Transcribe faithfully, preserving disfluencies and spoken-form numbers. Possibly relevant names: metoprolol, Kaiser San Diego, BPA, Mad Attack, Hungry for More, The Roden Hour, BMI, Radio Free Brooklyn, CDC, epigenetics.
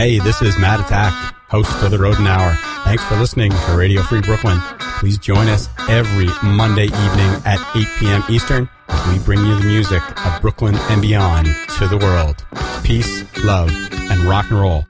Hey, this is Mad Attack, host for The Roden Hour. Thanks for listening to Radio Free Brooklyn. Please join us every Monday evening at eight p.m. Eastern as we bring you the music of Brooklyn and beyond to the world. Peace, love, and rock and roll.